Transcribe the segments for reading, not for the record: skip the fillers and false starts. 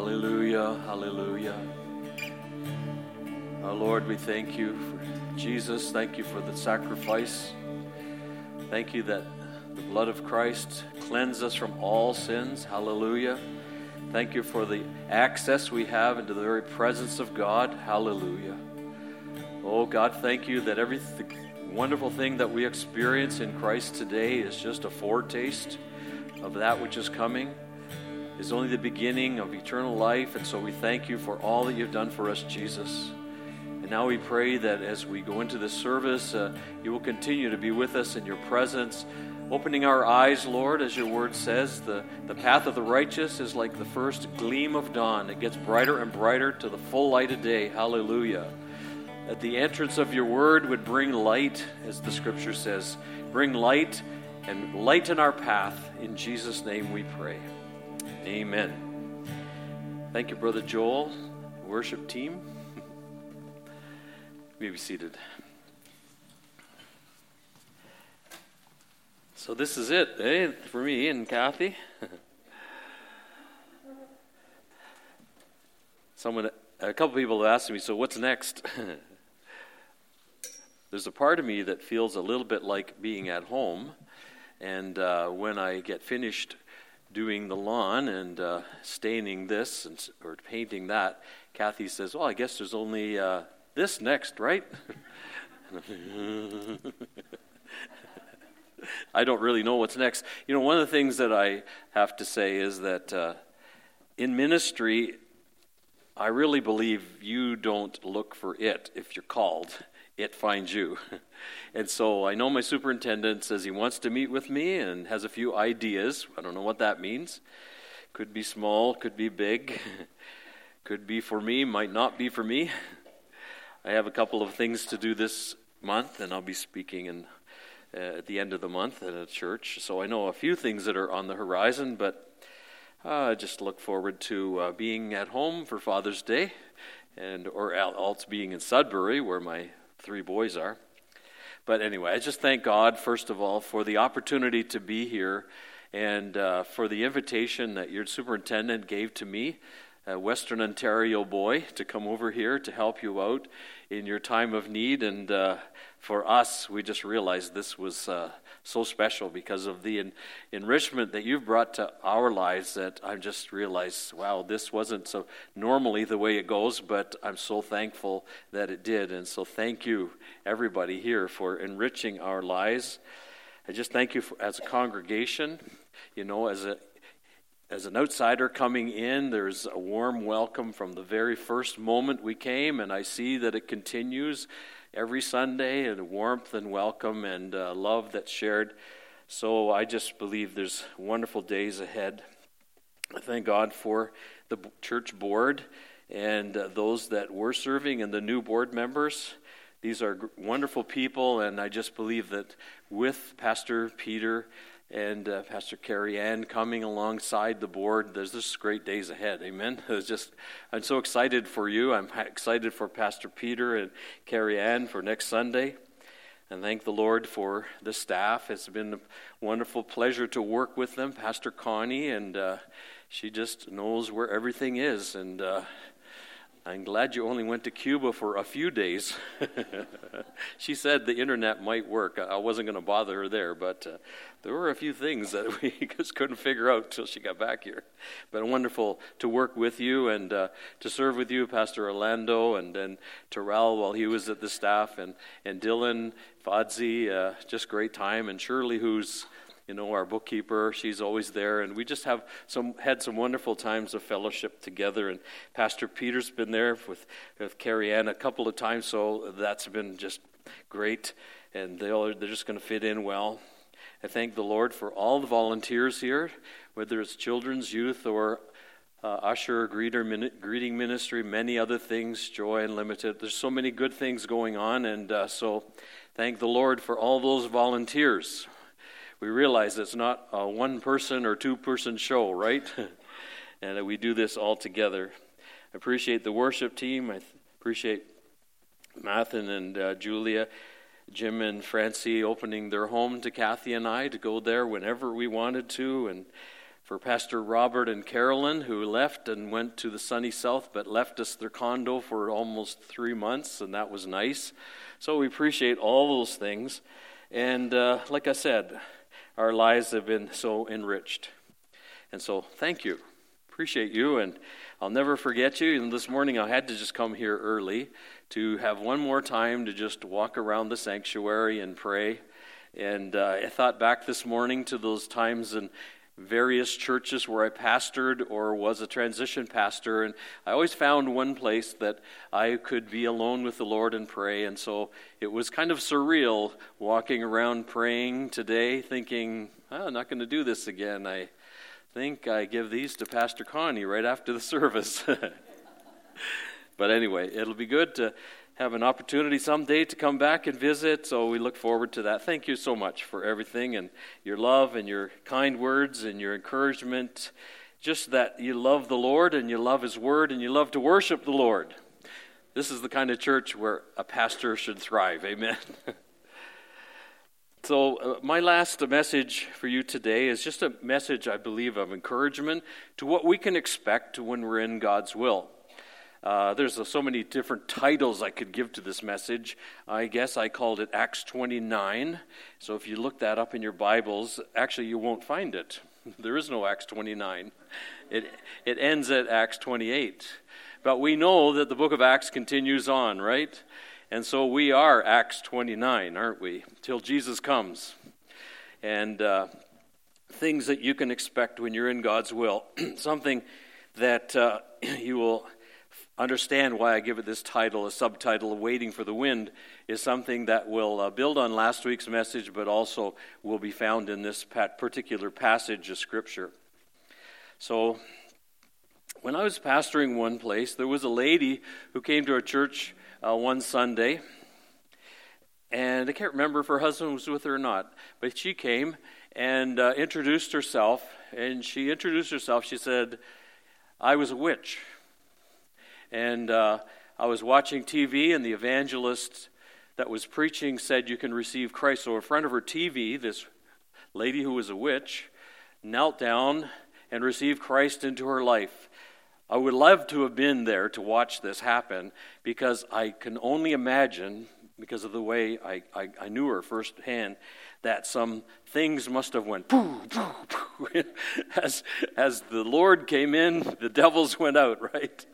Hallelujah, hallelujah. Our Lord, we thank you for Jesus. Thank you for the sacrifice. Thank you that the blood of Christ cleansed us from all sins. Hallelujah. Thank you for the access we have into the very presence of God. Hallelujah. Oh God, thank you that every wonderful thing that we experience in Christ today is just a foretaste of that which is coming. It's only the beginning of eternal life, and so we thank you for all that you've done for us, Jesus. And now we pray that as we go into this service, you will continue to be with us in your presence, opening our eyes, Lord, as your word says, the path of the righteous is like the first gleam of dawn. It gets brighter and brighter to the full light of day. Hallelujah. That the entrance of your word would bring light, as the scripture says. Bring light and lighten our path. In Jesus' name we pray. Amen. Thank you, Brother Joel, worship team. You may be seated. So this is it, eh? For me and Kathy. A couple people have asked me, so what's next? There's a part of me that feels a little bit like being at home, and when I get finished doing the lawn and staining this or painting that, Kathy says, well, I guess there's only this next, right? I don't really know what's next. You know, one of the things that I have to say is that in ministry, I really believe you don't look for it. If you're called, it finds you. And so I know my superintendent says he wants to meet with me and has a few ideas. I don't know what that means. Could be small, could be big, could be for me, might not be for me. I have a couple of things to do this month, and I'll be speaking at the end of the month at a church. So I know a few things that are on the horizon, but I just look forward to being at home for Father's Day, and or else being in Sudbury where my three boys are. But anyway, I just thank God, first of all, for the opportunity to be here and for the invitation that your superintendent gave to me, a Western Ontario boy, to come over here to help you out in your time of need. And for us, we just realized this was so special because of the enrichment that you've brought to our lives, that I just realized, wow, this wasn't so normally the way it goes, but I'm so thankful that it did. And so thank you, everybody here, for enriching our lives. I just thank you for, as a congregation, you know, as an outsider coming in, there's a warm welcome from the very first moment we came, and I see that it continues every Sunday, and warmth and welcome and love that's shared. So I just believe there's wonderful days ahead. I thank God for the church board and those that were serving and the new board members. These are wonderful people, and I just believe that with Pastor Peter and Pastor Carrie Ann coming alongside the board, there's just great days ahead. Amen. I'm so excited for you. I'm excited for Pastor Peter and Carrie Ann for next Sunday. And thank the Lord for the staff. It's been a wonderful pleasure to work with them. Pastor Connie, and she just knows where everything is. And I'm glad you only went to Cuba for a few days. She said the internet might work. I wasn't going to bother her there, but there were a few things that we just couldn't figure out till she got back here. But wonderful to work with you and to serve with you, Pastor Orlando, and then Terrell while he was at the staff, and Dylan Fadzi, just great time, and Shirley, who's our bookkeeper, she's always there, and we just have had some wonderful times of fellowship together. And Pastor Peter's been there with Carrie Ann a couple of times, so that's been just great, and they're just going to fit in well. I thank the Lord for all the volunteers here, whether it's children's, youth, or usher, greeting ministry, many other things, Joy Unlimited. There's so many good things going on, and so thank the Lord for all those volunteers. We realize it's not a one-person or two-person show, right? And that we do this all together. I appreciate the worship team. I appreciate Mathen and Julia, Jim and Francie opening their home to Kathy and I to go there whenever we wanted to. And for Pastor Robert and Carolyn, who left and went to the sunny south, but left us their condo for almost 3 months, and that was nice. So we appreciate all those things. And like I said, our lives have been so enriched. And so thank you. Appreciate you, and I'll never forget you. And this morning I had to just come here early to have one more time to just walk around the sanctuary and pray. And I thought back this morning to those times in various churches where I pastored or was a transition pastor, and I always found one place that I could be alone with the Lord and pray. And so it was kind of surreal walking around praying today, thinking, I'm not going to do this again. I think I give these to Pastor Connie right after the service. But anyway, it'll be good to have an opportunity someday to come back and visit, so we look forward to that. Thank you so much for everything, and your love and your kind words and your encouragement, just that you love the Lord and you love His Word and you love to worship the Lord. This is the kind of church where a pastor should thrive, amen. So my last message for you today is just a message, I believe, of encouragement to what we can expect when we're in God's will. There's so many different titles I could give to this message. I guess I called it Acts 29. So if you look that up in your Bibles, actually you won't find it. There is no Acts 29. It ends at Acts 28. But we know that the book of Acts continues on, right? And so we are Acts 29, aren't we? Till Jesus comes. And things that you can expect when you're in God's will. Something that you will understand why I give it this title, a subtitle, Waiting for the Wind, is something that will build on last week's message, but also will be found in this particular passage of Scripture. So, when I was pastoring one place, there was a lady who came to our church one Sunday, and I can't remember if her husband was with her or not, but she came and introduced herself, and she said, I was a witch. And I was watching TV, and the evangelist that was preaching said you can receive Christ. So in front of her TV, this lady who was a witch knelt down and received Christ into her life. I would love to have been there to watch this happen, because I can only imagine, because of the way I knew her firsthand, that some things must have went pooh, pooh, pooh. As the Lord came in, the devils went out, right?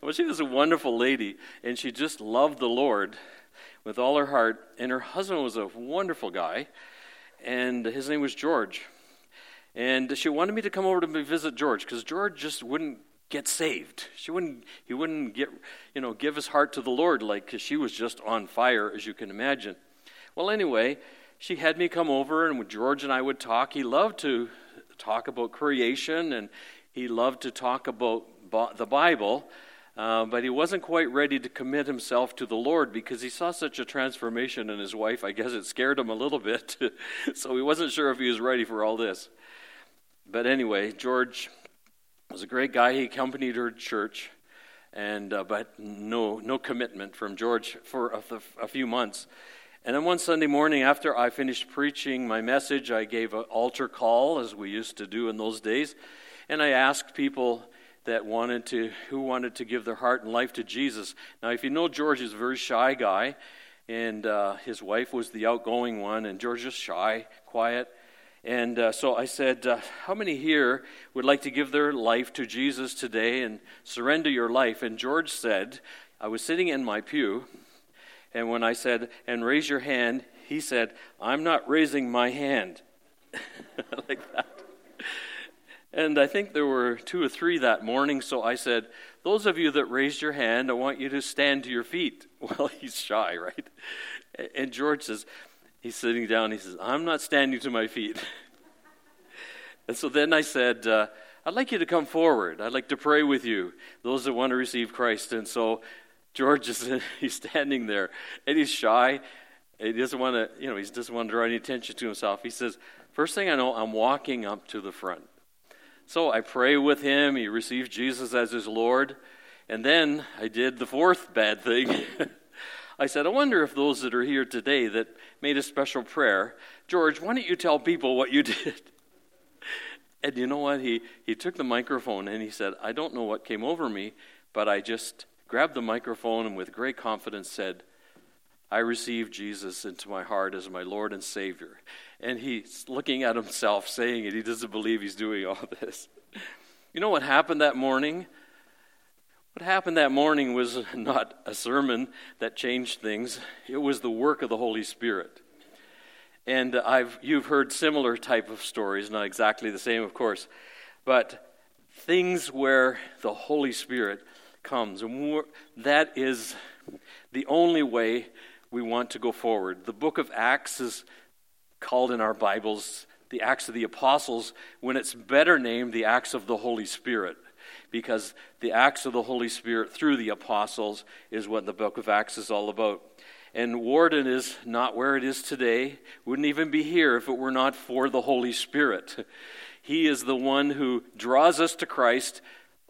Well, she was a wonderful lady, and she just loved the Lord with all her heart, and her husband was a wonderful guy, and his name was George, and she wanted me to come over to visit George, because George just wouldn't get saved. He wouldn't get, give his heart to the Lord, because she was just on fire, as you can imagine. Well, anyway, she had me come over, and when George and I would talk, he loved to talk about creation, and he loved to talk about the Bible, but he wasn't quite ready to commit himself to the Lord because he saw such a transformation in his wife. I guess it scared him a little bit, so he wasn't sure if he was ready for all this. But anyway, George was a great guy. He accompanied her to church, and but no commitment from George for a few months. And then one Sunday morning after I finished preaching my message, I gave an altar call, as we used to do in those days, and I asked people who wanted to give their heart and life to Jesus. Now, if you know George, is a very shy guy, and his wife was the outgoing one, and George is shy, quiet. And so I said, how many here would like to give their life to Jesus today and surrender your life? And George said, I was sitting in my pew, and when I said, and raise your hand, he said, I'm not raising my hand. Like that. And I think there were 2 or 3 that morning, so I said, those of you that raised your hand, I want you to stand to your feet. Well, he's shy, right? And George says, he's sitting down, he says, I'm not standing to my feet. And so then I said, I'd like you to come forward. I'd like to pray with you, those that want to receive Christ. And so George he's standing there, and he's shy. He doesn't want to, he doesn't want to draw any attention to himself. He says, first thing I know, I'm walking up to the front. So I pray with him, he received Jesus as his Lord, and then I did the 4th bad thing. I said, I wonder if those that are here today that made a special prayer, George, why don't you tell people what you did? And you know what? He took the microphone and he said, I don't know what came over me, but I just grabbed the microphone and with great confidence said, I received Jesus into my heart as my Lord and Savior. And he's looking at himself saying it. He doesn't believe he's doing all this. You know what happened that morning? What happened that morning was not a sermon that changed things. It was the work of the Holy Spirit. And you've heard similar type of stories, not exactly the same, of course, but things where the Holy Spirit comes. And that is the only way we want to go forward. The book of Acts is called in our Bibles the Acts of the Apostles, when it's better named the Acts of the Holy Spirit, because the Acts of the Holy Spirit through the Apostles is what the book of Acts is all about. And Warden is not where it is today, wouldn't even be here if it were not for the Holy Spirit. He is the one who draws us to Christ,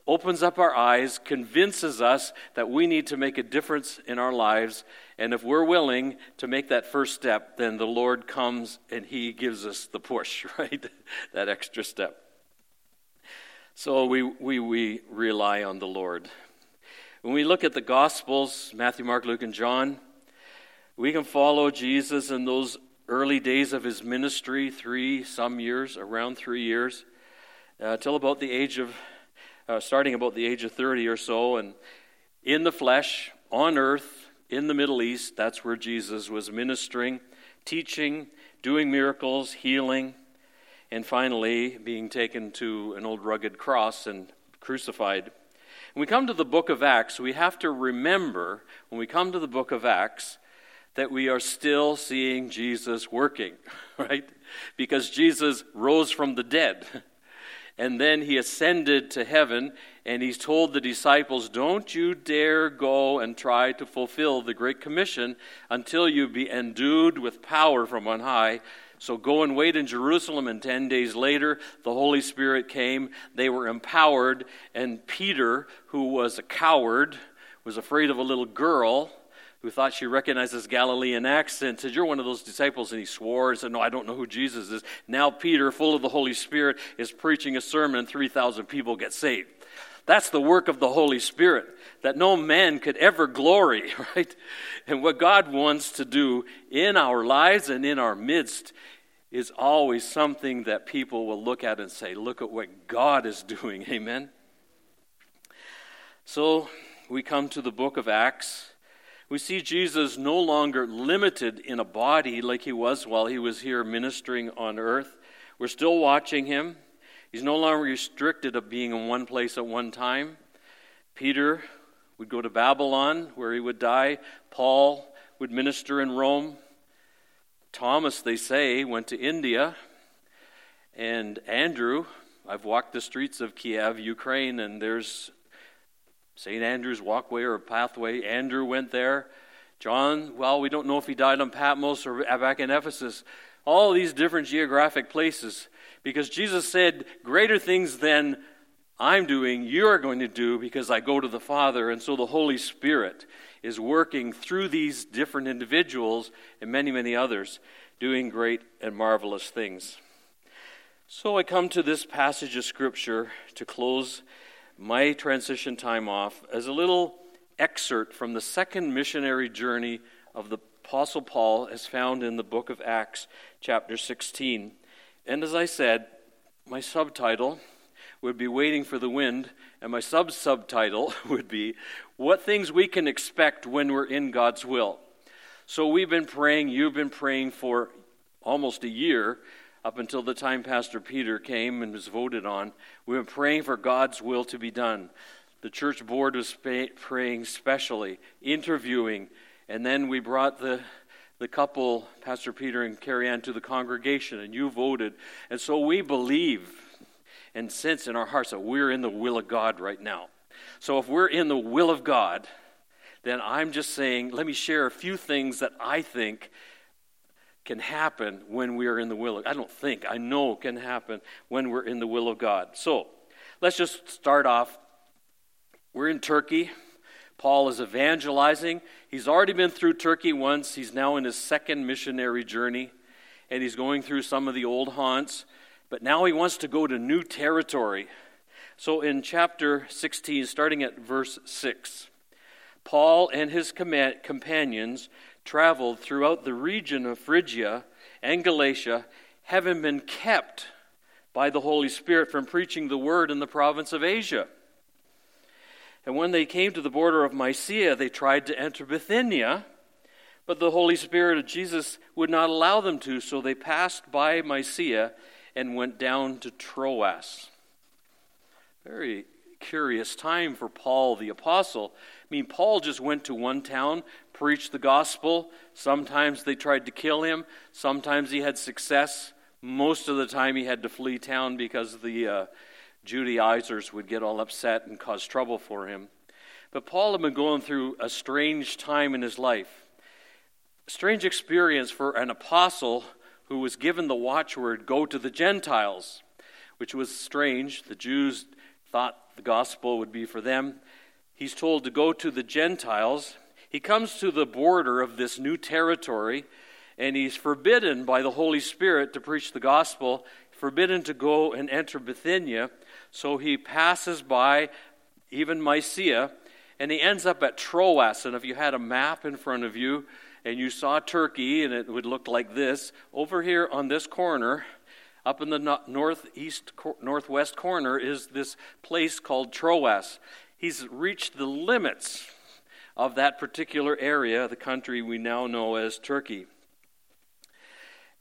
opens up our eyes, convinces us that we need to make a difference in our lives, and if we're willing to make that first step, then the Lord comes and he gives us the push, right? That extra step. So we rely on the Lord. When we look at the Gospels, Matthew, Mark, Luke, and John, we can follow Jesus in those early days of his ministry, around 3 years, till about the age of, starting about the age of 30 or so, and in the flesh, on earth, in the Middle East, that's where Jesus was ministering, teaching, doing miracles, healing, and finally being taken to an old rugged cross and crucified. When we come to the book of Acts, we have to remember, when we come to the book of Acts, that we are still seeing Jesus working, right? Because Jesus rose from the dead, and then he ascended to heaven, and he's told the disciples, don't you dare go and try to fulfill the Great Commission until you be endued with power from on high. So go and wait in Jerusalem, and 10 days later, the Holy Spirit came, they were empowered, and Peter, who was a coward, was afraid of a little girl, who thought she recognized his Galilean accent, said, you're one of those disciples. And he swore and said, no, I don't know who Jesus is. Now Peter, full of the Holy Spirit, is preaching a sermon, 3,000 people get saved. That's the work of the Holy Spirit, that no man could ever glory, right? And what God wants to do in our lives and in our midst is always something that people will look at and say, look at what God is doing, amen? So we come to the book of Acts. We see Jesus no longer limited in a body like he was while he was here ministering on earth. We're still watching him. He's no longer restricted of being in one place at one time. Peter would go to Babylon where he would die. Paul would minister in Rome. Thomas, they say, went to India. And Andrew, I've walked the streets of Kiev, Ukraine, and there's St. Andrew's walkway or pathway. Andrew went there. John, well, we don't know if he died on Patmos or back in Ephesus. All these different geographic places. Because Jesus said, greater things than I'm doing, you're going to do because I go to the Father. And so the Holy Spirit is working through these different individuals and many, many others, doing great and marvelous things. So I come to this passage of Scripture to close my transition time off as a little excerpt from the second missionary journey of the Apostle Paul as found in the book of Acts, chapter 16. And as I said, my subtitle would be Waiting for the Wind, and my subtitle would be What Things We Can Expect When We're in God's Will. So we've been praying, you've been praying for almost a year, up until the time Pastor Peter came and was voted on. We were praying for God's will to be done. The church board was praying specially, interviewing, and then we brought the couple, Pastor Peter and Carrie Ann, to the congregation, and you voted. And so we believe and sense in our hearts that we're in the will of God right now. So if we're in the will of God, then I'm just saying, let me share a few things that I think can happen when we are in the will of God. I don't think, I know can happen when we're in the will of God. So, let's just start off. We're in Turkey. Paul is evangelizing. He's already been through Turkey once. He's now in his second missionary journey, and he's going through some of the old haunts. But now he wants to go to new territory. So in chapter 16, starting at verse 6, Paul and his companions traveled throughout the region of Phrygia and Galatia, having been kept by the Holy Spirit from preaching the word in the province of Asia. And when they came to the border of Mysia, they tried to enter Bithynia, but the Holy Spirit of Jesus would not allow them to, so they passed by Mysia and went down to Troas. Very curious time for Paul the Apostle. I mean, Paul just went to one town, preached the gospel. Sometimes they tried to kill him. Sometimes he had success. Most of the time he had to flee town because the Judaizers would get all upset and cause trouble for him. But Paul had been going through a strange time in his life. Strange experience for an apostle who was given the watchword, "Go to the Gentiles," which was strange. The Jews thought the gospel would be for them. He's told to go to the Gentiles. He comes to the border of this new territory, and he's forbidden by the Holy Spirit to preach the gospel, forbidden to go and enter Bithynia. So he passes by even Mysia, and he ends up at Troas. And if you had a map in front of you, and you saw Turkey, and it would look like this. Over here on this corner, up in the northwest corner, is this place called Troas. He's reached the limits of that particular area, the country we now know as Turkey.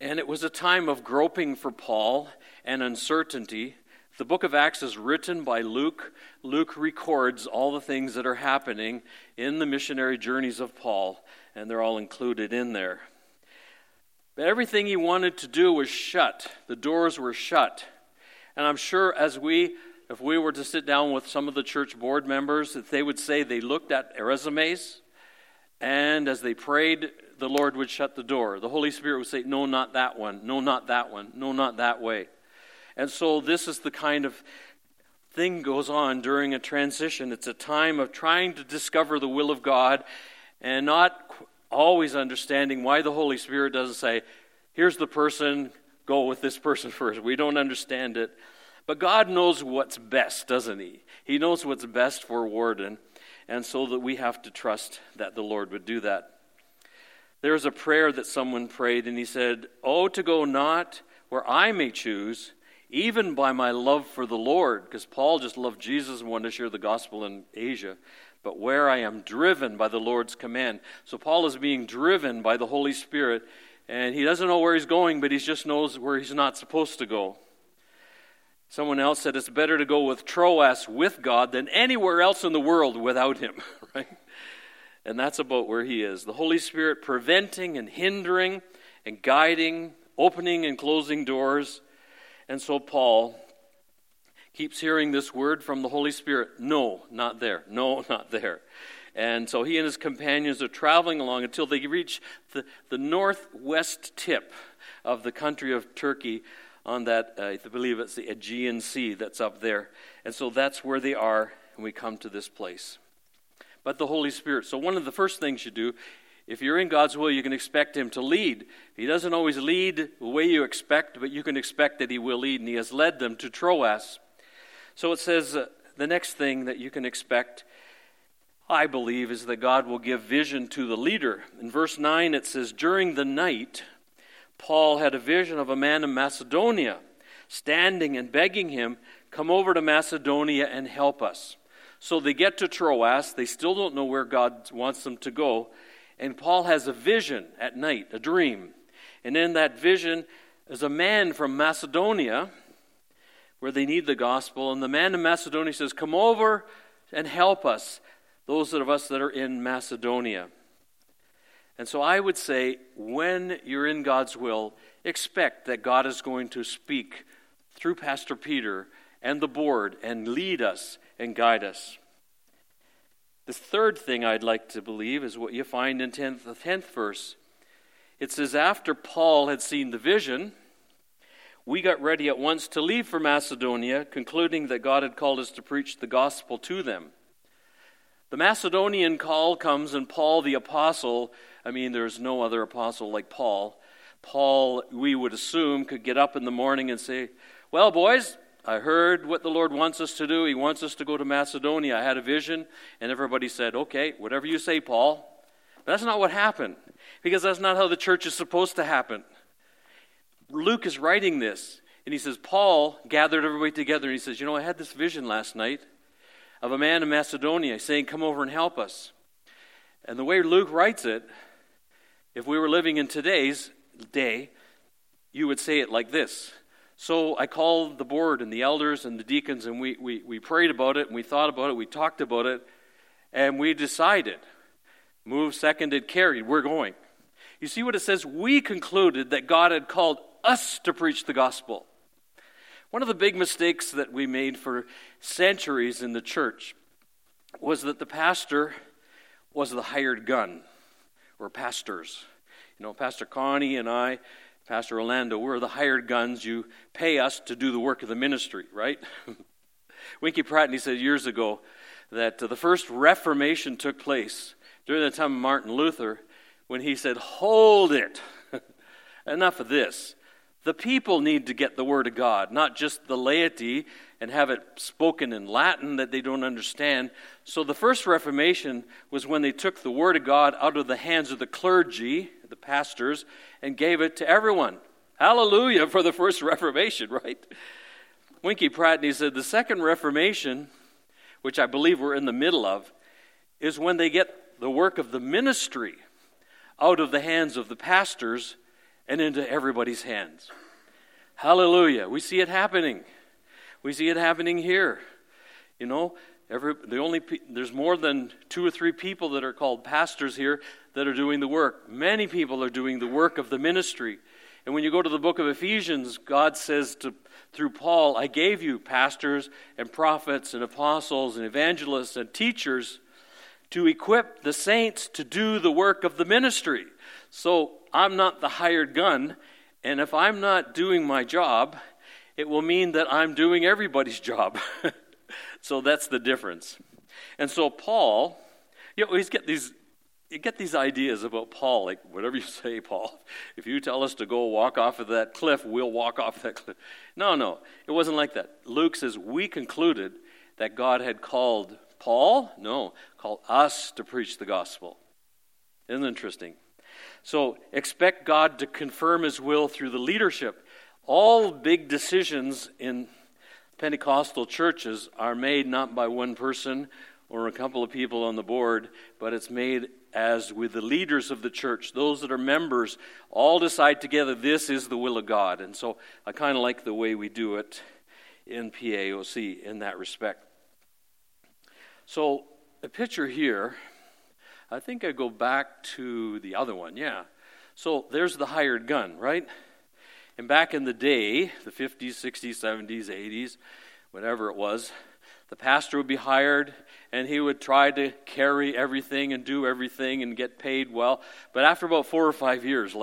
And it was a time of groping for Paul and uncertainty. The book of Acts is written by Luke. Luke records all the things that are happening in the missionary journeys of Paul, and they're all included in there. But everything he wanted to do was shut. The doors were shut. And I'm sure if we were to sit down with some of the church board members, that they would say they looked at resumes, and as they prayed, the Lord would shut the door. The Holy Spirit would say, "No, not that one. No, not that one. No, not that way." And so this is the kind of thing goes on during a transition. It's a time of trying to discover the will of God and not always understanding why the Holy Spirit doesn't say, "Here's the person, go with this person first." We don't understand it. But God knows what's best, doesn't he? He knows what's best for Warden, and so that we have to trust that the Lord would do that. There was a prayer that someone prayed, and he said, "Oh, to go not where I may choose, even by my love for the Lord," because Paul just loved Jesus and wanted to share the gospel in Asia, "but where I am driven by the Lord's command." So Paul is being driven by the Holy Spirit, and he doesn't know where he's going, but he just knows where he's not supposed to go. Someone else said it's better to go with Troas with God than anywhere else in the world without him, right? And that's about where he is. The Holy Spirit preventing and hindering and guiding, opening and closing doors. And so Paul keeps hearing this word from the Holy Spirit, "No, not there, no, not there." And so he and his companions are traveling along until they reach the northwest tip of the country of Turkey on that, I believe it's the Aegean Sea that's up there. And so that's where they are, and we come to this place. But the Holy Spirit, so one of the first things you do, if you're in God's will, you can expect him to lead. He doesn't always lead the way you expect, but you can expect that he will lead, and he has led them to Troas. So it says the next thing that you can expect, I believe, is that God will give vision to the leader. In verse 9 it says, "During the night, Paul had a vision of a man in Macedonia standing and begging him, 'Come over to Macedonia and help us.'" So they get to Troas. They still don't know where God wants them to go. And Paul has a vision at night, a dream. And in that vision is a man from Macedonia where they need the gospel. And the man in Macedonia says, "Come over and help us, those of us that are in Macedonia." And so I would say, when you're in God's will, expect that God is going to speak through Pastor Peter and the board and lead us and guide us. The third thing I'd like to believe is what you find in the 10th verse. It says, "After Paul had seen the vision, we got ready at once to leave for Macedonia, concluding that God had called us to preach the gospel to them." The Macedonian call comes, and Paul the apostle, I mean, there's no other apostle like Paul. Paul, we would assume, could get up in the morning and say, Well, boys, I heard what the Lord wants us to do. He wants us to go to Macedonia. I had a vision, and everybody said, okay, whatever you say, Paul. But that's not what happened, because that's not how the church is supposed to happen. Luke is writing this, and he says, Paul gathered everybody together, and he says, you know, I had this vision last night of a man in Macedonia saying, come over and help us. And the way Luke writes it, if we were living in today's day, you would say it like this. So I called the board and the elders and the deacons, and we prayed about it, and we thought about it, we talked about it, and we decided, moved, seconded, carried, we're going. You see what it says? We concluded that God had called us to preach the gospel. One of the big mistakes that we made for centuries in the church was that the pastor was the hired gun, or pastors. You know, Pastor Connie and I, Pastor Orlando, we're the hired guns. You pay us to do the work of the ministry, right? Winky Pratney said years ago that the first Reformation took place during the time of Martin Luther when he said, hold it, enough of this. The people need to get the word of God, not just the laity, and have it spoken in Latin that they don't understand. So the first Reformation was when they took the word of God out of the hands of the clergy, the pastors, and gave it to everyone. Hallelujah for the first Reformation, right? Winky Pratney said the second Reformation, which I believe we're in the middle of, is when they get the work of the ministry out of the hands of the pastors and into everybody's hands. Hallelujah. We see it happening. We see it happening here. You know, there's more than 2 or 3 people that are called pastors here that are doing the work. Many people are doing the work of the ministry. And when you go to the book of Ephesians, God says through Paul, I gave you pastors and prophets and apostles and evangelists and teachers to equip the saints to do the work of the ministry. So I'm not the hired gun, and if I'm not doing my job, it will mean that I'm doing everybody's job. So that's the difference. And so Paul, you know, you get these ideas about Paul, like whatever you say, Paul. If you tell us to go walk off of that cliff, we'll walk off that cliff. No, it wasn't like that. Luke says, we concluded that God had called Paul? No, called us to preach the gospel. Isn't it interesting? So expect God to confirm his will through the leadership. All big decisions in Pentecostal churches are made not by one person or a couple of people on the board, but it's made as with the leaders of the church. Those that are members all decide together, this is the will of God. And so I kind of like the way we do it in PAOC in that respect. So a picture here, I think I go back to the other one, yeah. So there's the hired gun, right? And back in the day, the 50s, 60s, 70s, 80s, whatever it was, the pastor would be hired and he would try to carry everything and do everything and get paid well. But after about 4 or 5 years,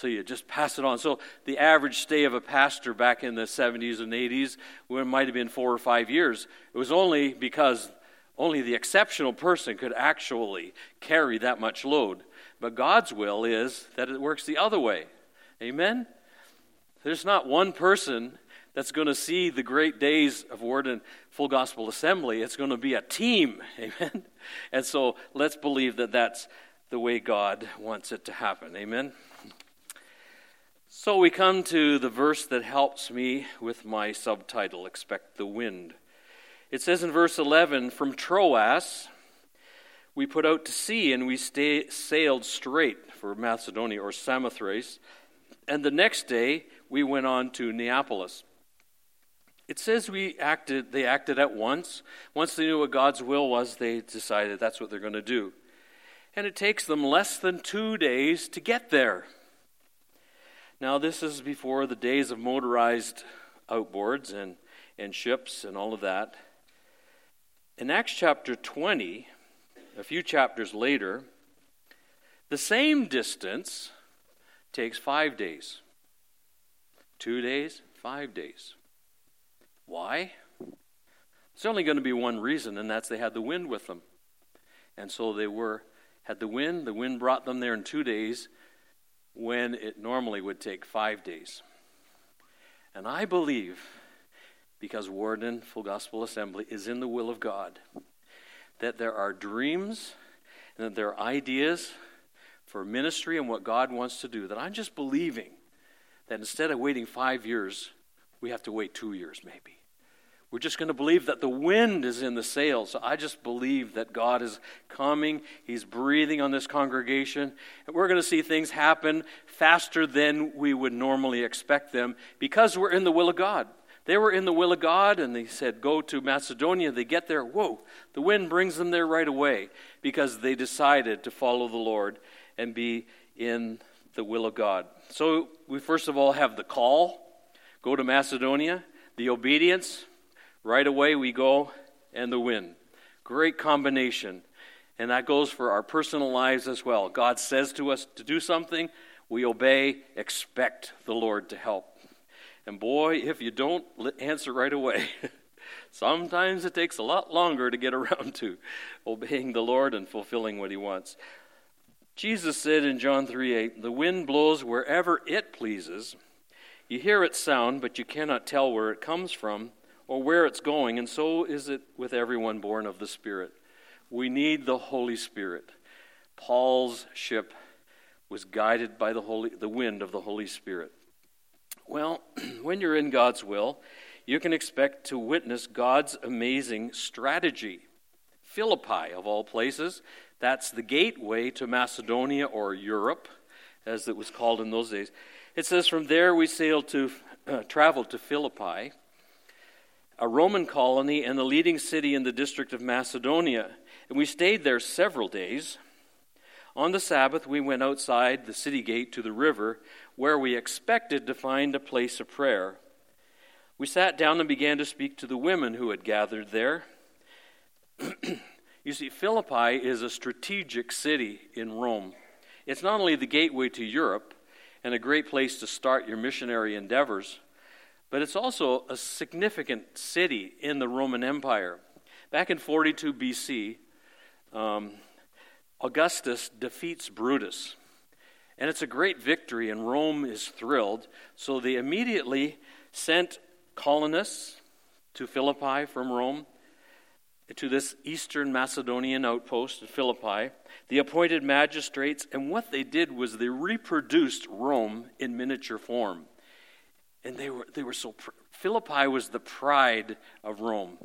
so you just pass it on. So the average stay of a pastor back in the 70s and 80s, it might have been 4 or 5 years. It was only because only the exceptional person could actually carry that much load. But God's will is that it works the other way. Amen? There's not one person that's going to see the great days of Warden Full Gospel Assembly. It's going to be a team. Amen? And so let's believe that that's the way God wants it to happen. Amen? So we come to the verse that helps me with my subtitle, Expect the Wind. It says in verse 11, from Troas we put out to sea and we sailed straight for Macedonia or Samothrace, and the next day we went on to Neapolis. It says they acted at once. Once they knew what God's will was, they decided that's what they're going to do. And it takes them less than 2 days to get there. Now, this is before the days of motorized outboards and ships and all of that. In Acts chapter 20, a few chapters later, the same distance takes 5 days. 2 days, 5 days. Why? There's only going to be one reason, and that's they had the wind with them. And so they had the wind brought them there in 2 days, when it normally would take 5 days. And I believe, because Warden Full Gospel Assembly is in the will of God, that there are dreams and that there are ideas for ministry and what God wants to do, that I'm just believing that instead of waiting 5 years, we have to wait 2 years maybe. We're just going to believe that the wind is in the sails. So I just believe that God is coming. He's breathing on this congregation. And we're going to see things happen faster than we would normally expect them because we're in the will of God. They were in the will of God, and they said, go to Macedonia. They get there. Whoa, the wind brings them there right away because they decided to follow the Lord and be in the will of God. So we first of all have the call, go to Macedonia, the obedience, right away we go, and the wind. Great combination. And that goes for our personal lives as well. God says to us to do something, we obey, expect the Lord to help. And boy, if you don't answer right away, sometimes it takes a lot longer to get around to obeying the Lord and fulfilling what he wants. Jesus said in John 3:8, the wind blows wherever it pleases. You hear its sound, but you cannot tell where it comes from or where it's going, and so is it with everyone born of the Spirit. We need the Holy Spirit. Paul's ship was guided by the wind of the Holy Spirit. Well, when you're in God's will, you can expect to witness God's amazing strategy. Philippi, of all places, that's the gateway to Macedonia or Europe, as it was called in those days. It says, from there we sailed to travel to Philippi, a Roman colony and the leading city in the district of Macedonia. And we stayed there several days. On the Sabbath, we went outside the city gate to the river, where we expected to find a place of prayer. We sat down and began to speak to the women who had gathered there. You see, Philippi is a strategic city in Rome. It's not only the gateway to Europe and a great place to start your missionary endeavors, but it's also a significant city in the Roman Empire. Back in 42 BC, Augustus defeats Brutus. And it's a great victory, and Rome is thrilled. So they immediately sent colonists to Philippi from Rome, to this eastern Macedonian outpost of Philippi, the appointed magistrates. And what they did was they reproduced Rome in miniature form. And they were so. Philippi was the pride of Rome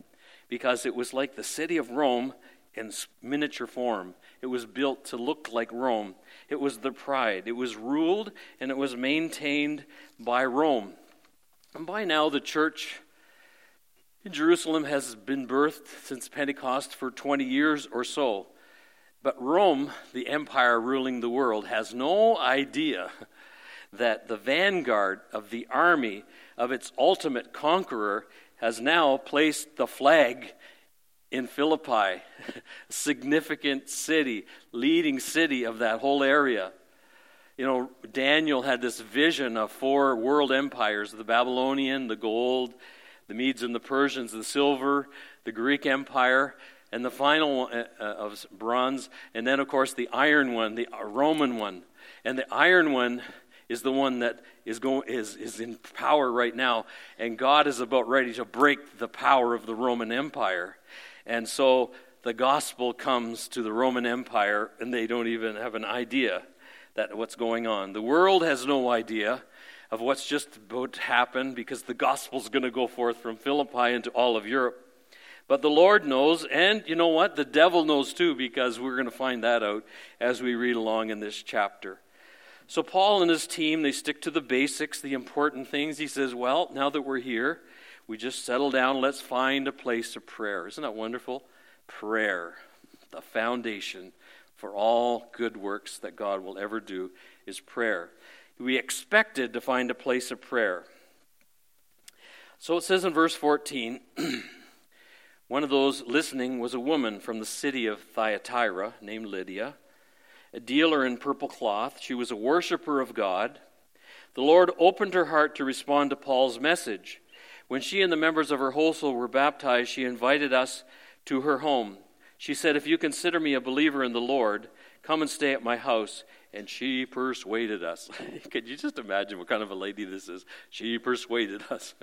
because it was like the city of Rome in miniature form. It was built to look like Rome. It was the pride. It was ruled and it was maintained by Rome. And by now the church in Jerusalem has been birthed since Pentecost for 20 years or so. But Rome, the empire ruling the world, has no idea that the vanguard of the army of its ultimate conqueror has now placed the flag in Philippi, significant city, leading city of that whole area. You know, Daniel had this vision of four world empires, the Babylonian, the gold, the Medes and the Persians, the silver, the Greek Empire, and the final one of bronze, and then, of course, the iron one, the Roman one. And the iron one is the one that is in power right now, and God is about ready to break the power of the Roman Empire. And so the gospel comes to the Roman Empire, and they don't even have an idea that what's going on. The world has no idea of what's just about to happen because the gospel's going to go forth from Philippi into all of Europe. But the Lord knows, and you know what? The devil knows too, because we're going to find that out as we read along in this chapter. So Paul and his team, they stick to the basics, the important things. He says, well, now that we're here, we just settle down. Let's find a place of prayer. Isn't that wonderful? Prayer, the foundation for all good works that God will ever do is prayer. We expected to find a place of prayer. So it says in verse 14, one of those listening was a woman from the city of Thyatira named Lydia, a dealer in purple cloth. She was a worshiper of God. The Lord opened her heart to respond to Paul's message. When she and the members of her household were baptized, she invited us to her home. She said, if you consider me a believer in the Lord, come and stay at my house. and she persuaded us. Could you just imagine what kind of a lady this is? She persuaded us.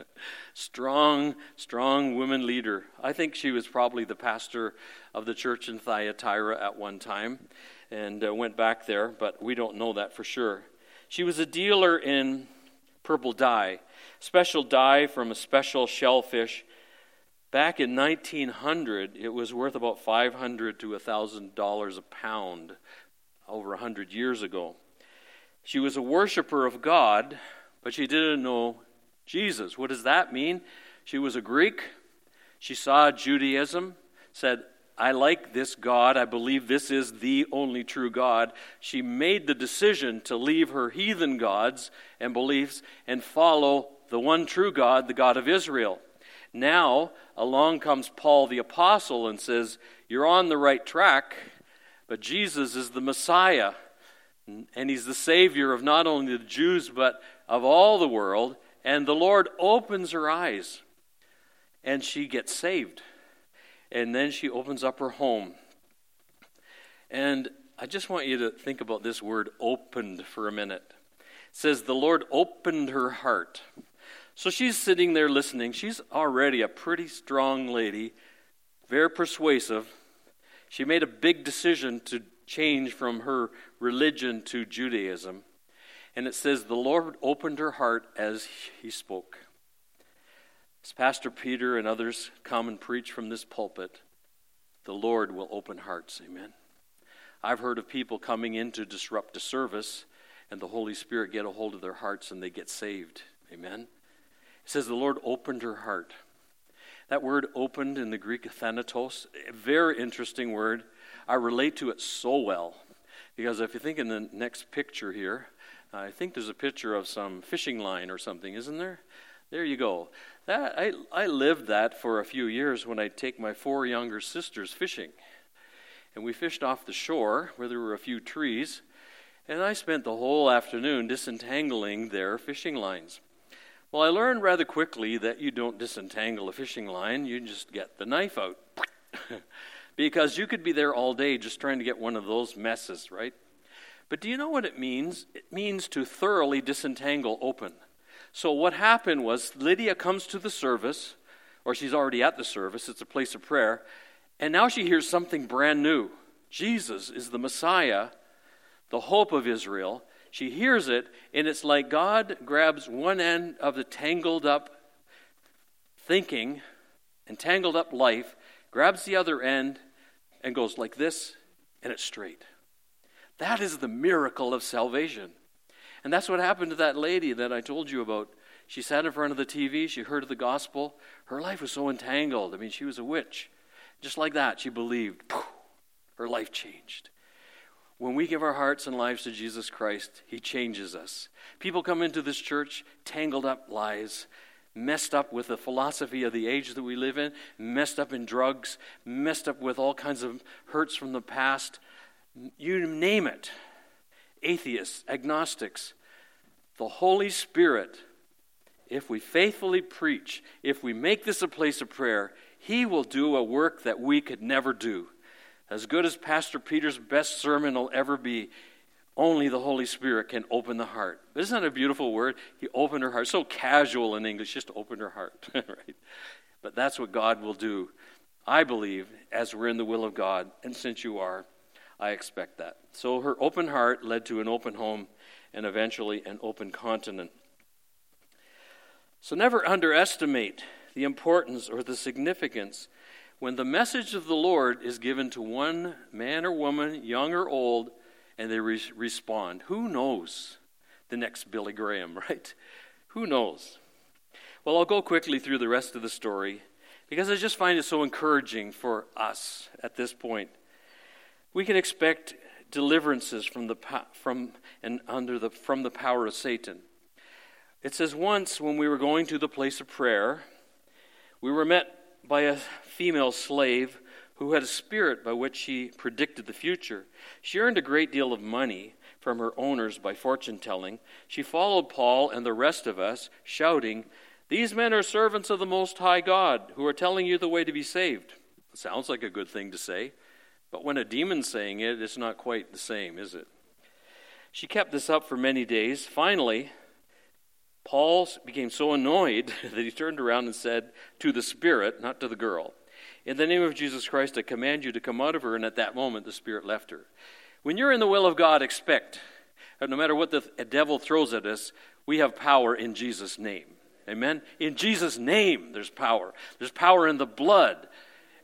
Strong woman leader. I think she was probably the pastor of the church in Thyatira at one time and went back there, but we don't know that for sure. She was a dealer in purple dye, special dye from a special shellfish. Back in 1900, it was worth about $500 to $1,000 a pound over 100 years ago. She was a worshiper of God, but she didn't know Jesus. What does that mean? She was a Greek. She saw Judaism, said, I like this God. I believe this is the only true God. She made the decision to leave her heathen gods and beliefs and follow the one true God, the God of Israel. Now, along comes Paul the Apostle and says, you're on the right track, but Jesus is the Messiah, and he's the Savior of not only the Jews, but of all the world, and the Lord opens her eyes, and she gets saved, and then she opens up her home. And I just want you to think about this word, opened, for a minute. It says, the Lord opened her heart. So she's sitting there listening. She's already a pretty strong lady, very persuasive. She made a big decision to change from her religion to Judaism. And it says the Lord opened her heart as he spoke. As Pastor Peter and others come and preach from this pulpit, the Lord will open hearts. Amen. I've heard of people coming in to disrupt a service, and the Holy Spirit get a hold of their hearts and they get saved. Amen. It says the Lord opened her heart. That word opened in the Greek, thanatos, a very interesting word. I relate to it so well because if you think in the next picture here, I think there's a picture of some fishing line or something, isn't there? There you go. That I lived that for a few years when I'd take my four younger sisters fishing. And we fished off the shore where there were a few trees. And I spent the whole afternoon disentangling their fishing lines. Well, I learned rather quickly that you don't disentangle a fishing line. You just get the knife out. Because you could be there all day just trying to get one of those messes, right? But do you know what it means? It means to thoroughly disentangle open. So what happened was Lydia comes to the service, or she's already at the service. It's a place of prayer. And now she hears something brand new. Jesus is the Messiah, the hope of Israel. She hears it, and it's like God grabs one end of the tangled up thinking and tangled up life, grabs the other end, and goes like this, and it's straight. That is the miracle of salvation. And that's what happened to that lady that I told you about. She sat in front of the TV. She heard of the gospel. Her life was so entangled. I mean, she was a witch. Just like that, she believed. Her life changed. When we give our hearts and lives to Jesus Christ, he changes us. People come into this church tangled up lies, messed up with the philosophy of the age that we live in, messed up in drugs, messed up with all kinds of hurts from the past. You name it. Atheists, agnostics. The Holy Spirit, if we faithfully preach, if we make this a place of prayer, he will do a work that we could never do. As good as Pastor Peter's best sermon will ever be, only the Holy Spirit can open the heart. Isn't that a beautiful word? He opened her heart. So casual in English, just open her heart. Right? But that's what God will do, I believe, as we're in the will of God. And since you are, I expect that. So her open heart led to an open home and eventually an open continent. So never underestimate the importance or the significance when the message of the Lord is given to one man or woman, young or old, and they respond. Who knows? The next Billy Graham, right? Who knows? Well, I'll go quickly through the rest of the story because I just find it so encouraging for us at this point. We can expect deliverances from the power of Satan. It says, once when we were going to the place of prayer, we were met by a female slave who had a spirit by which she predicted the future. She earned a great deal of money from her owners by fortune-telling. She followed Paul and the rest of us, shouting, "These men are servants of the Most High God, who are telling you the way to be saved." Sounds like a good thing to say, but when a demon's saying it, it's not quite the same, is it? She kept this up for many days. Finally, Paul became so annoyed that he turned around and said to the spirit, not to the girl, "In the name of Jesus Christ, I command you to come out of her." And at that moment, the spirit left her. When you're in the will of God, expect that no matter what the devil throws at us, we have power in Jesus' name. Amen? In Jesus' name, there's power. There's power in the blood.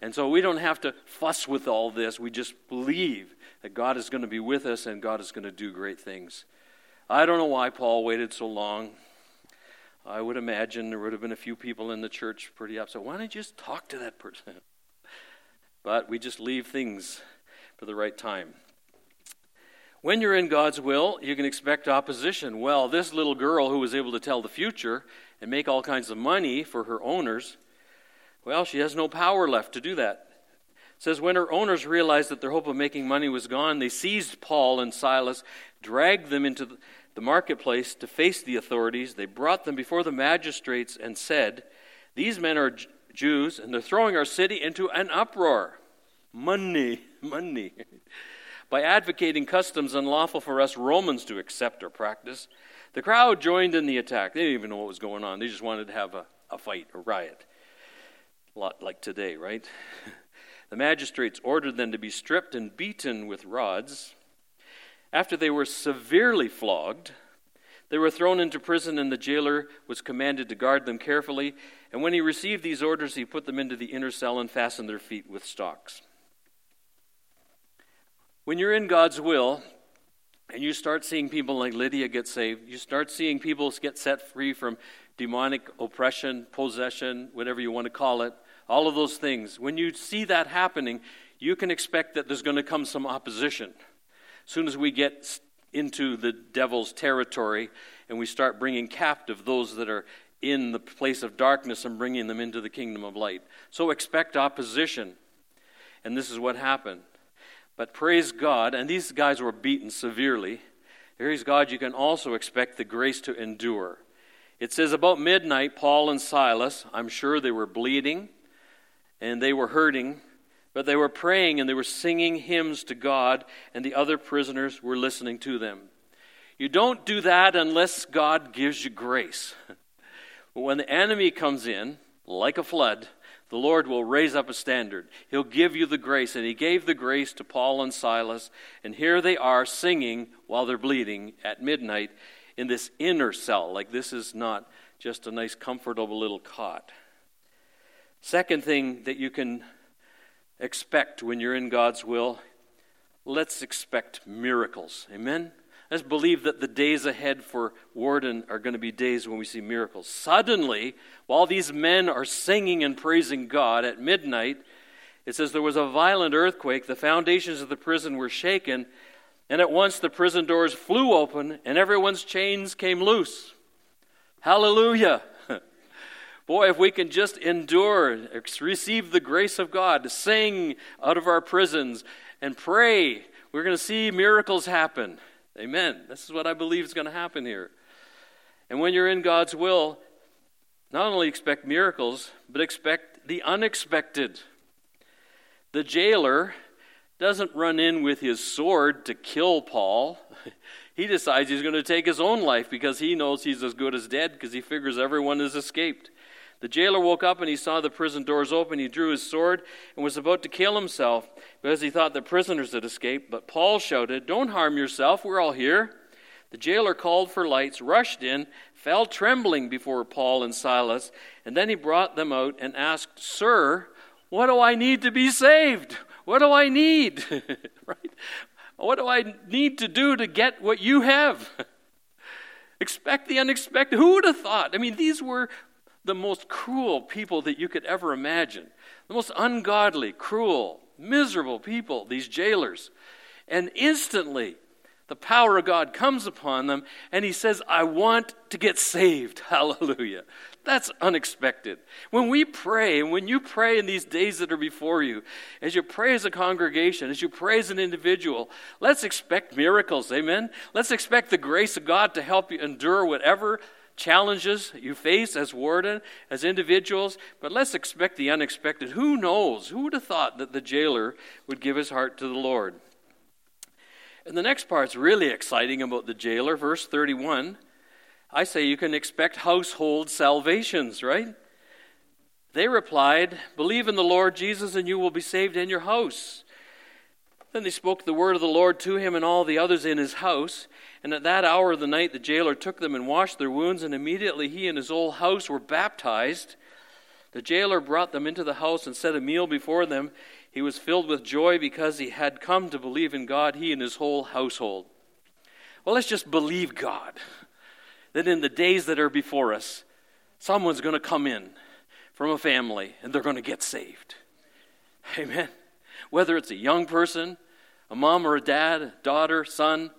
And so we don't have to fuss with all this. We just believe that God is going to be with us and God is going to do great things. I don't know why Paul waited so long. I would imagine there would have been a few people in the church pretty upset. Why don't you just talk to that person? But we just leave things for the right time. When you're in God's will, you can expect opposition. Well, this little girl who was able to tell the future and make all kinds of money for her owners, well, she has no power left to do that. It says, when her owners realized that their hope of making money was gone, they seized Paul and Silas, dragged them into the marketplace to face the authorities. They brought them before the magistrates and said, "These men are Jews, and they're throwing our city into an uproar." Money. "By advocating customs unlawful for us Romans to accept or practice." The crowd joined in the attack. They didn't even know what was going on. They just wanted to have a fight, a riot. A lot like today, right? The magistrates ordered them to be stripped and beaten with rods. After they were severely flogged, they were thrown into prison, and the jailer was commanded to guard them carefully. And when he received these orders, he put them into the inner cell and fastened their feet with stocks. When you're in God's will, and you start seeing people like Lydia get saved, you start seeing people get set free from demonic oppression, possession, whatever you want to call it, all of those things. When you see that happening, you can expect that there's going to come some opposition. As soon as we get into the devil's territory and we start bringing captive those that are in the place of darkness and bringing them into the kingdom of light. So expect opposition. And this is what happened. But praise God, and these guys were beaten severely. Praise God, you can also expect the grace to endure. It says about midnight, Paul and Silas, I'm sure they were bleeding and they were hurting, but they were praying and they were singing hymns to God, and the other prisoners were listening to them. You don't do that unless God gives you grace. But when the enemy comes in, like a flood, the Lord will raise up a standard. He'll give you the grace, and he gave the grace to Paul and Silas, and here they are singing while they're bleeding at midnight in this inner cell. Like, this is not just a nice, comfortable little cot. Second thing that you can expect when you're in God's will, let's expect miracles. Amen? Let's believe that the days ahead for Warden are going to be days when we see miracles. Suddenly, while these men are singing and praising God at midnight, it says there was a violent earthquake. The foundations of the prison were shaken, and at once the prison doors flew open, and everyone's chains came loose. Hallelujah! Boy, if we can just endure, receive the grace of God, sing out of our prisons, and pray, we're going to see miracles happen. Amen. This is what I believe is going to happen here. And when you're in God's will, not only expect miracles, but expect the unexpected. The jailer doesn't run in with his sword to kill Paul. He decides he's going to take his own life because he knows he's as good as dead, because he figures everyone has escaped. The jailer woke up and he saw the prison doors open. He drew his sword and was about to kill himself because he thought the prisoners had escaped. But Paul shouted, "Don't harm yourself, we're all here." The jailer called for lights, rushed in, fell trembling before Paul and Silas, and then he brought them out and asked, "Sir, what do I need to be saved? What do I need?" Right? What do I need to do to get what you have? Expect the unexpected. Who would have thought? I mean, these were the most cruel people that you could ever imagine. The most ungodly, cruel, miserable people, these jailers. And instantly, the power of God comes upon them, and he says, "I want to get saved." Hallelujah. That's unexpected. When we pray, and when you pray in these days that are before you, as you pray as a congregation, as you pray as an individual, let's expect miracles, amen? Let's expect the grace of God to help you endure whatever challenges you face as warden, as individuals, but let's expect the unexpected. Who knows? Who would have thought that the jailer would give his heart to the Lord? And the next part's really exciting about the jailer, verse 31. I say you can expect household salvations, right? They replied, "Believe in the Lord Jesus and you will be saved in your house." Then they spoke the word of the Lord to him and all the others in his house. And at that hour of the night the jailer took them and washed their wounds, and immediately he and his whole house were baptized. The jailer brought them into the house and set a meal before them. He was filled with joy because he had come to believe in God, he and his whole household. Well, let's just believe God that in the days that are before us, someone's going to come in from a family and they're going to get saved. Amen. Whether it's a young person, a mom or a dad, a daughter, son,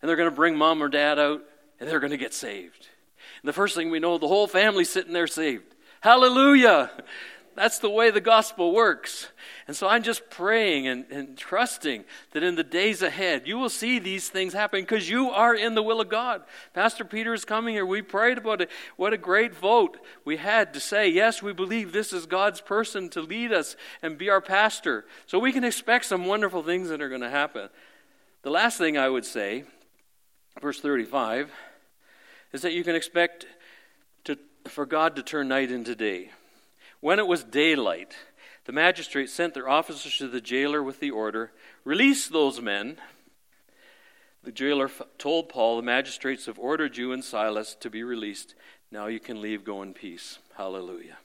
and they're going to bring mom or dad out and they're going to get saved. And the first thing we know, the whole family's sitting there saved. Hallelujah! That's the way the gospel works. And so I'm just praying and trusting that in the days ahead, you will see these things happen because you are in the will of God. Pastor Peter is coming here. We prayed about it. What a great vote we had to say, yes, we believe this is God's person to lead us and be our pastor. So we can expect some wonderful things that are going to happen. The last thing I would say, verse 35, is that you can expect for God to turn night into day. When it was daylight, the magistrates sent their officers to the jailer with the order, "Release those men." The jailer told Paul, "The magistrates have ordered you and Silas to be released. Now you can leave, go in peace." Hallelujah.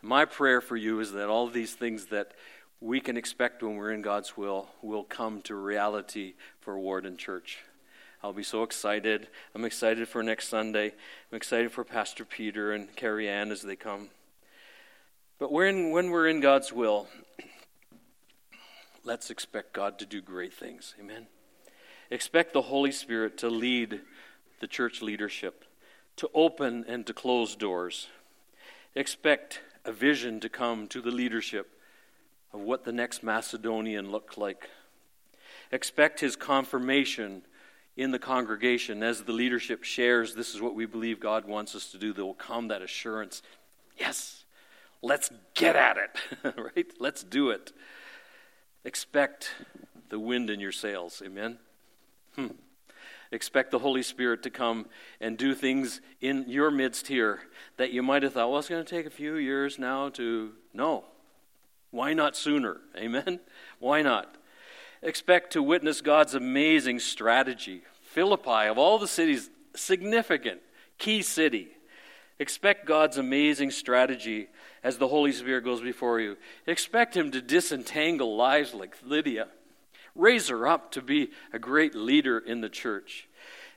My prayer for you is that all these things that we can expect when we're in God's will come to reality for Warden Church. I'll be so excited. I'm excited for next Sunday. I'm excited for Pastor Peter and Carrie Ann as they come. But when we're in God's will, let's expect God to do great things. Amen? Expect the Holy Spirit to lead the church leadership, to open and to close doors. Expect a vision to come to the leadership of what the next Macedonian looked like. Expect his confirmation in the congregation, as the leadership shares, this is what we believe God wants us to do, there will come that assurance, yes, let's get at it, right? Let's do it. Expect the wind in your sails, amen? Expect the Holy Spirit to come and do things in your midst here that you might have thought, well, it's going to take a few years now to, no, why not sooner, amen? Why not? Expect to witness God's amazing strategy. Philippi, of all the cities, significant, key city. Expect God's amazing strategy as the Holy Spirit goes before you. Expect him to disentangle lives like Lydia. Raise her up to be a great leader in the church.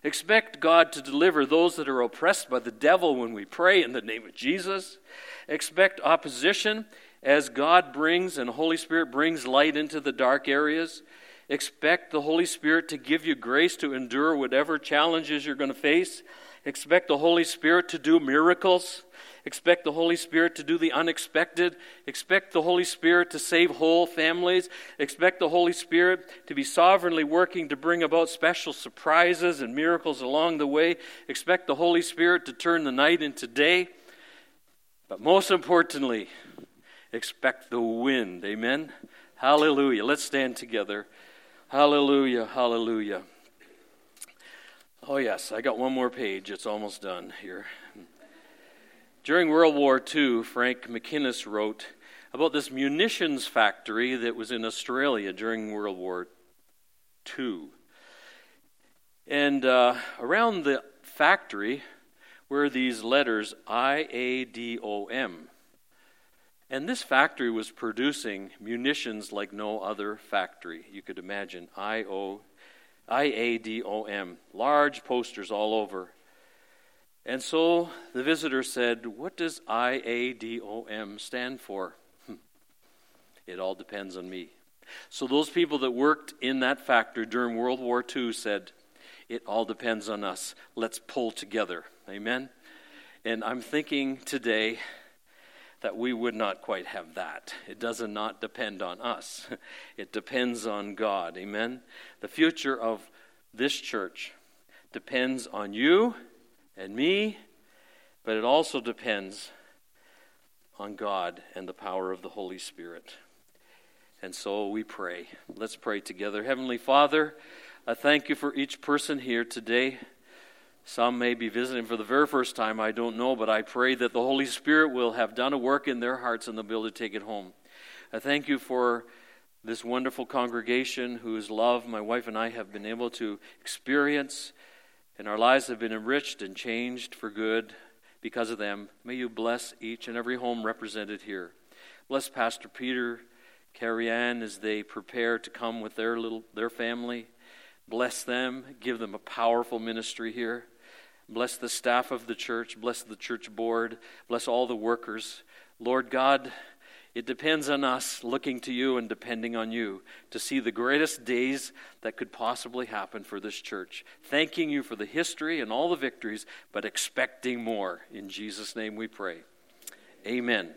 Expect God to deliver those that are oppressed by the devil when we pray in the name of Jesus. Expect opposition as God brings and Holy Spirit brings light into the dark areas. Expect the Holy Spirit to give you grace to endure whatever challenges you're going to face. Expect the Holy Spirit to do miracles. Expect the Holy Spirit to do the unexpected. Expect the Holy Spirit to save whole families. Expect the Holy Spirit to be sovereignly working to bring about special surprises and miracles along the way. Expect the Holy Spirit to turn the night into day. But most importantly, expect the wind. Amen? Hallelujah. Let's stand together. Hallelujah, hallelujah. Oh yes, I got one more page. It's almost done here. During World War II, Frank McInnes wrote about this munitions factory that was in Australia during World War II. And around the factory were these letters IADOM. And this factory was producing munitions like no other factory. You could imagine IADOM, large posters all over. And so the visitor said, "What does IADOM stand for?" It all depends on me. So those people that worked in that factory during World War II said, "It all depends on us. Let's pull together." Amen? And I'm thinking today that we would not quite have that. It does not depend on us. It depends on God. Amen? The future of this church depends on you and me, but it also depends on God and the power of the Holy Spirit. And so we pray. Let's pray together. Heavenly Father, I thank you for each person here today. Some may be visiting for the very first time, I don't know, but I pray that the Holy Spirit will have done a work in their hearts and they'll be able to take it home. I thank you for this wonderful congregation whose love my wife and I have been able to experience, and our lives have been enriched and changed for good because of them. May you bless each and every home represented here. Bless Pastor Peter, Carrie Ann, as they prepare to come with their family. Bless them. Give them a powerful ministry here. Bless the staff of the church. Bless the church board. Bless all the workers. Lord God, it depends on us looking to you and depending on you to see the greatest days that could possibly happen for this church. Thanking you for the history and all the victories, but expecting more. In Jesus' name we pray. Amen.